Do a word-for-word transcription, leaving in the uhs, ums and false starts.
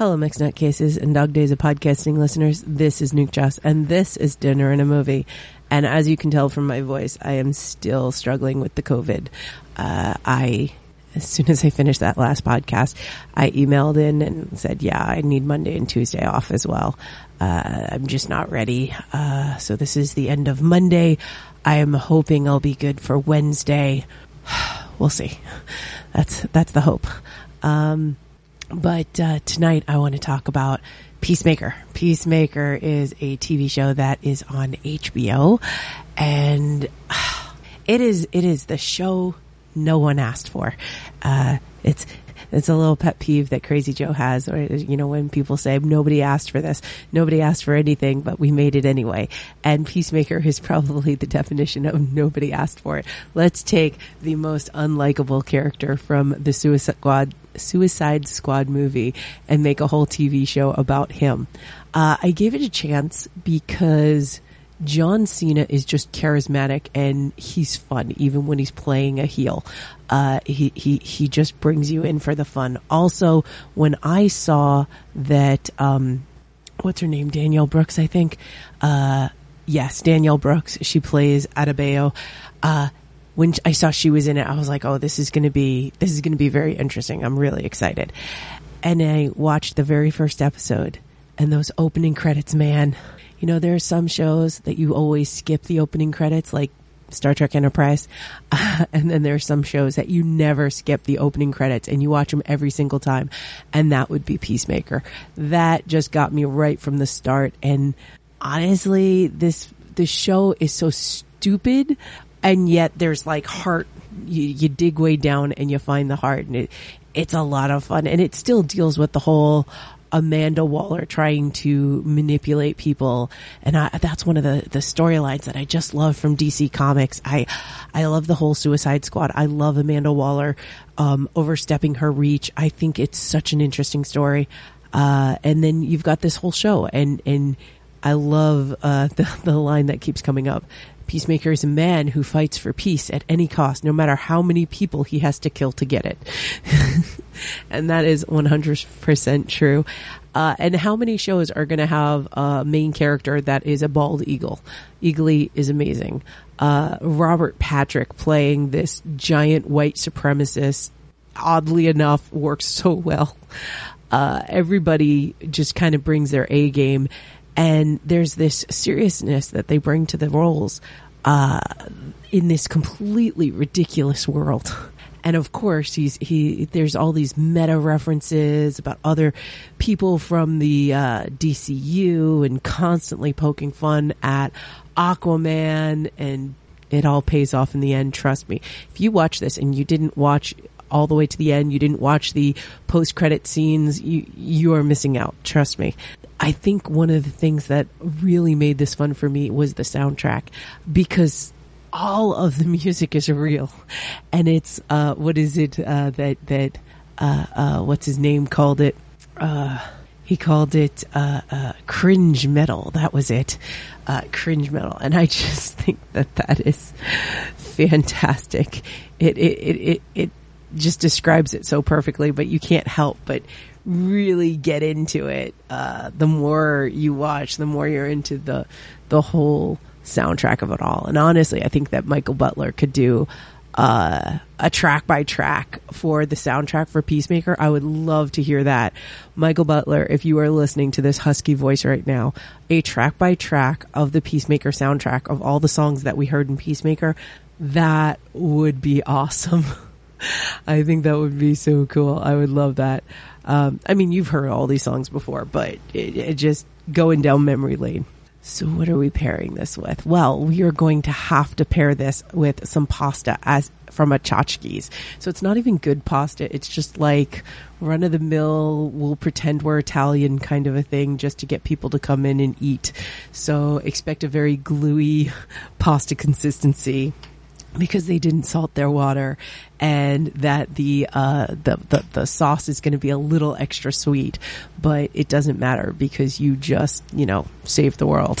Hello, Mix Nut Cases and Dog Days of Podcasting listeners. This is Nuke Joss, and this is Dinner in a Movie. And as you can tell from my voice, I am still struggling with the COVID. Uh, I, as soon as I finished that last podcast, I emailed in and said, yeah, I need Monday and Tuesday off as well. Uh, I'm just not ready. Uh, so this is the end of Monday. I am hoping I'll be good for Wednesday. We'll see. That's, that's the hope. Um, But uh, tonight I want to talk about Peacemaker. Peacemaker is a T V show that is on H B O, and uh, it is it is the show no one asked for. Uh, it's it's a little pet peeve that Crazy Joe has, or you know, when people say nobody asked for this, nobody asked for anything, but we made it anyway. And Peacemaker is probably the definition of nobody asked for it. Let's take the most unlikable character from the Suicide Squad. Suicide Squad movie and make a whole T V show about him. Uh, I gave it a chance because John Cena is just charismatic and he's fun even when he's playing a heel. Uh, he, he, he just brings you in for the fun. Also, when I saw that, um, what's her name? Danielle Brooks, I think. Uh, yes, Danielle Brooks. She plays Adebayo. Uh, When I saw she was in it, I was like, oh, this is going to be, this is going to be very interesting. I'm really excited. And I watched the very first episode and those opening credits, man. You know, there are some shows that you always skip the opening credits, like Star Trek Enterprise. Uh, and then there are some shows that you never skip the opening credits and you watch them every single time. And that would be Peacemaker. That just got me right from the start. And honestly, this, this show is so stupid. And yet there's like heart, you, you dig way down and you find the heart, and it, it's a lot of fun. And it still deals with the whole Amanda Waller trying to manipulate people. And I, that's one of the, the storylines that I just love from D C Comics. I, I love the whole Suicide Squad. I love Amanda Waller, um, overstepping her reach. I think it's such an interesting story. Uh, and then you've got this whole show, and, and I love, uh, the, the line that keeps coming up. Peacemaker is a man who fights for peace at any cost, no matter how many people he has to kill to get it. And that is one hundred percent true. Uh, and how many shows are going to have a main character that is a bald eagle? Eagly is amazing. Uh, Robert Patrick playing this giant white supremacist, oddly enough, works so well. Uh, everybody just kind of brings their A game. And there's this seriousness that they bring to the roles, uh, in this completely ridiculous world. And of course, he's, he, there's all these meta references about other people from the, uh, D C U, and constantly poking fun at Aquaman, and it all pays off in the end. Trust me. If you watch this and you didn't watch all the way to the end, you didn't watch the post-credit scenes, you, you are missing out. Trust me. I think one of the things that really made this fun for me was the soundtrack, because all of the music is real. And it's, uh, what is it, uh, that, that, uh, uh, what's his name called it? Uh, he called it, uh, uh, cringe metal. That was it. Uh, cringe metal. And I just think that that is fantastic. It, it, it, it, it just describes it so perfectly, but you can't help but really get into it. Uh, the more you watch, the more you're into the, the whole soundtrack of it all. And honestly, I think that Michael Butler could do, uh, a track by track for the soundtrack for Peacemaker. I would love to hear that. Michael Butler, if you are listening to this husky voice right now, a track by track of the Peacemaker soundtrack of all the songs that we heard in Peacemaker, that would be awesome. I think that would be so cool. I would love that. Um, I mean, you've heard all these songs before, but it, it just going down memory lane. So what are we pairing this with? Well, we are going to have to pair this with some pasta as from a Tchotchke's. So it's not even good pasta. It's just like run of the mill, we'll pretend we're Italian kind of a thing just to get people to come in and eat. So expect a very gluey pasta consistency, because they didn't salt their water, and that the, uh, the, the, the sauce is going to be a little extra sweet, but it doesn't matter because you just, you know, save the world.